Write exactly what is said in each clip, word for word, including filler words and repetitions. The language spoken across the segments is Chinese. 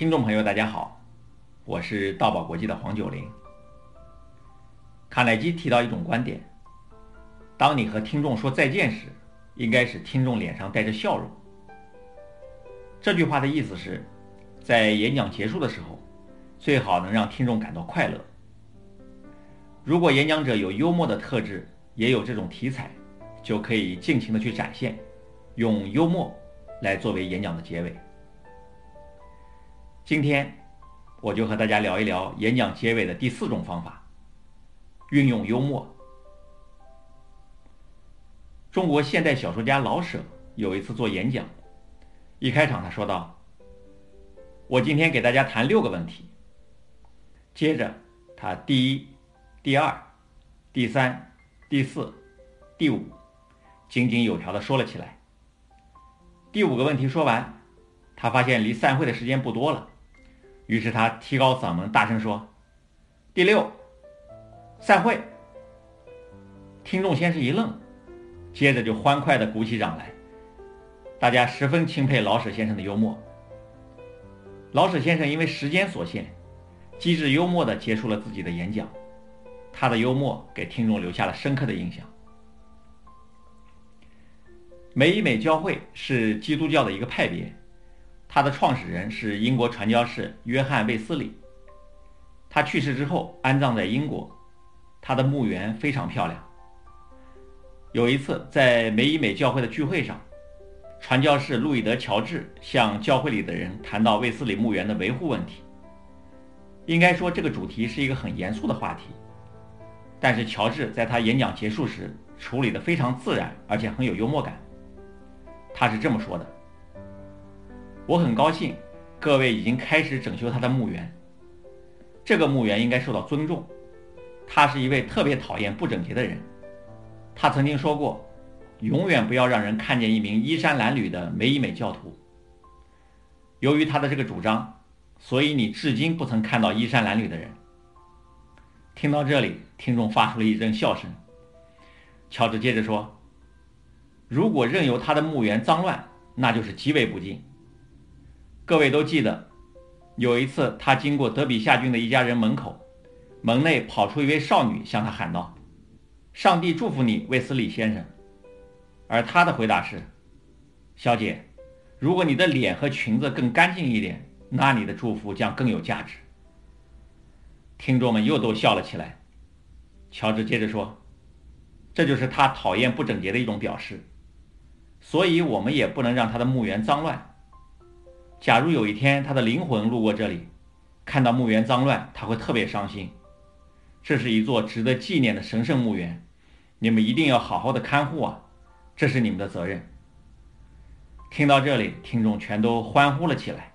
听众朋友大家好，我是道宝国际的黄九龄。卡耐基提到一种观点，当你和听众说再见时，应该使听众脸上带着笑容。这句话的意思是，在演讲结束的时候，最好能让听众感到快乐。如果演讲者有幽默的特质，也有这种题材，就可以尽情的去展现，用幽默来作为演讲的结尾。今天我就和大家聊一聊演讲结尾的第四种方法，运用幽默。中国现代小说家老舍有一次做演讲，一开场他说道：我今天给大家谈六个问题。接着他第一、第二、第三、第四、第五井井有条地说了起来。第五个问题说完，他发现离散会的时间不多了，于是他提高嗓门大声说：第六，散会。听众先是一愣，接着就欢快地鼓起掌来。大家十分钦佩老舍先生的幽默。老舍先生因为时间所限，机智幽默地结束了自己的演讲，他的幽默给听众留下了深刻的印象。美美教会是基督教的一个派别，他的创始人是英国传教士约翰·卫斯理，他去世之后安葬在英国，他的墓园非常漂亮。有一次在美以美教会的聚会上，传教士路易德·乔治向教会里的人谈到卫斯理墓园的维护问题。应该说这个主题是一个很严肃的话题，但是乔治在他演讲结束时处理得非常自然，而且很有幽默感。他是这么说的：我很高兴各位已经开始整修他的墓园，这个墓园应该受到尊重，他是一位特别讨厌不整洁的人。他曾经说过，永远不要让人看见一名衣衫褴褛的美以美教徒。由于他的这个主张，所以你至今不曾看到衣衫褴褛的人。听到这里，听众发出了一阵笑声。乔治接着说，如果任由他的墓园脏乱，那就是极为不敬。各位都记得，有一次他经过德比夏郡的一家人门口，门内跑出一位少女向他喊道：上帝祝福你，卫斯理先生。而他的回答是：小姐，如果你的脸和裙子更干净一点，那你的祝福将更有价值。听众们又都笑了起来。乔治接着说，这就是他讨厌不整洁的一种表示，所以我们也不能让他的墓园脏乱。假如有一天他的灵魂路过这里，看到墓园脏乱，他会特别伤心。这是一座值得纪念的神圣墓园，你们一定要好好的看护啊，这是你们的责任。听到这里，听众全都欢呼了起来。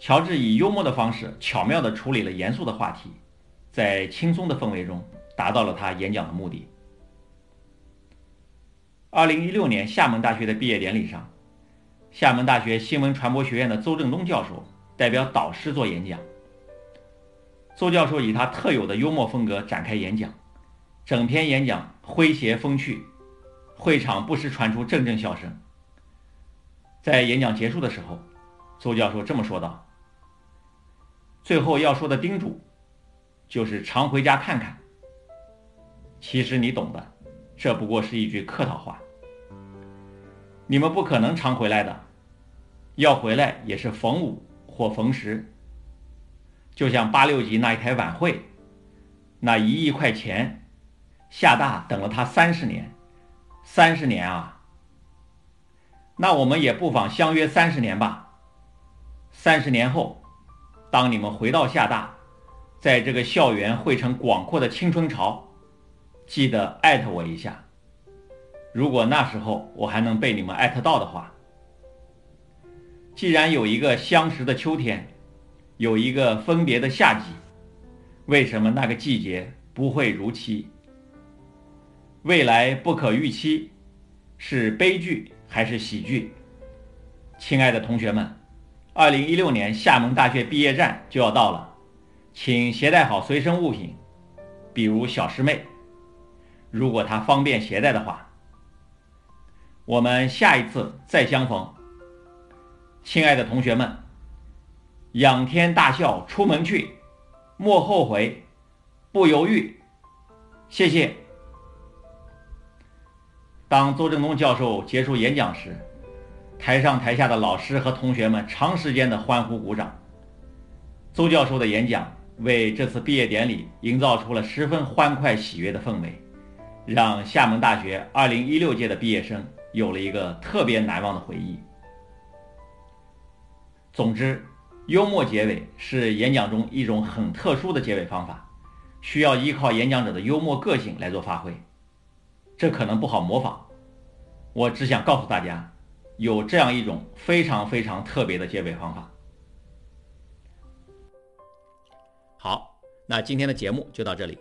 乔治以幽默的方式巧妙地处理了严肃的话题，在轻松的氛围中达到了他演讲的目的。二零一六年厦门大学的毕业典礼上，厦门大学新闻传播学院的邹正东教授代表导师做演讲。邹教授以他特有的幽默风格展开演讲，整篇演讲诙谐风趣，会场不时传出阵阵笑声。在演讲结束的时候，邹教授这么说道：最后要说的叮嘱就是常回家看看。其实你懂的，这不过是一句客套话。你们不可能常回来的，要回来也是逢五或逢十。就像八六级那一台晚会，那一亿块钱，厦大等了他三十年，三十年啊！那我们也不妨相约三十年吧。三十年后，当你们回到厦大，在这个校园汇成广阔的青春潮，记得艾特我一下。如果那时候我还能被你们艾特到的话。既然有一个相识的秋天，有一个分别的夏季，为什么那个季节不会如期？未来不可预期，是悲剧还是喜剧？亲爱的同学们，二零一六年厦门大学毕业站就要到了，请携带好随身物品，比如小师妹，如果她方便携带的话。我们下一次再相逢。亲爱的同学们，仰天大笑出门去，莫后悔，不犹豫。谢谢。当邹正东教授结束演讲时，台上台下的老师和同学们长时间的欢呼鼓掌。邹教授的演讲为这次毕业典礼营造出了十分欢快喜悦的氛围，让厦门大学二零一六届的毕业生有了一个特别难忘的回忆。总之，幽默结尾是演讲中一种很特殊的结尾方法，需要依靠演讲者的幽默个性来做发挥，这可能不好模仿。我只想告诉大家，有这样一种非常非常特别的结尾方法。好，那今天的节目就到这里。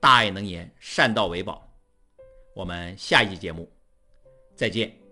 大爱能言，善道为宝。我们下一期节目再见。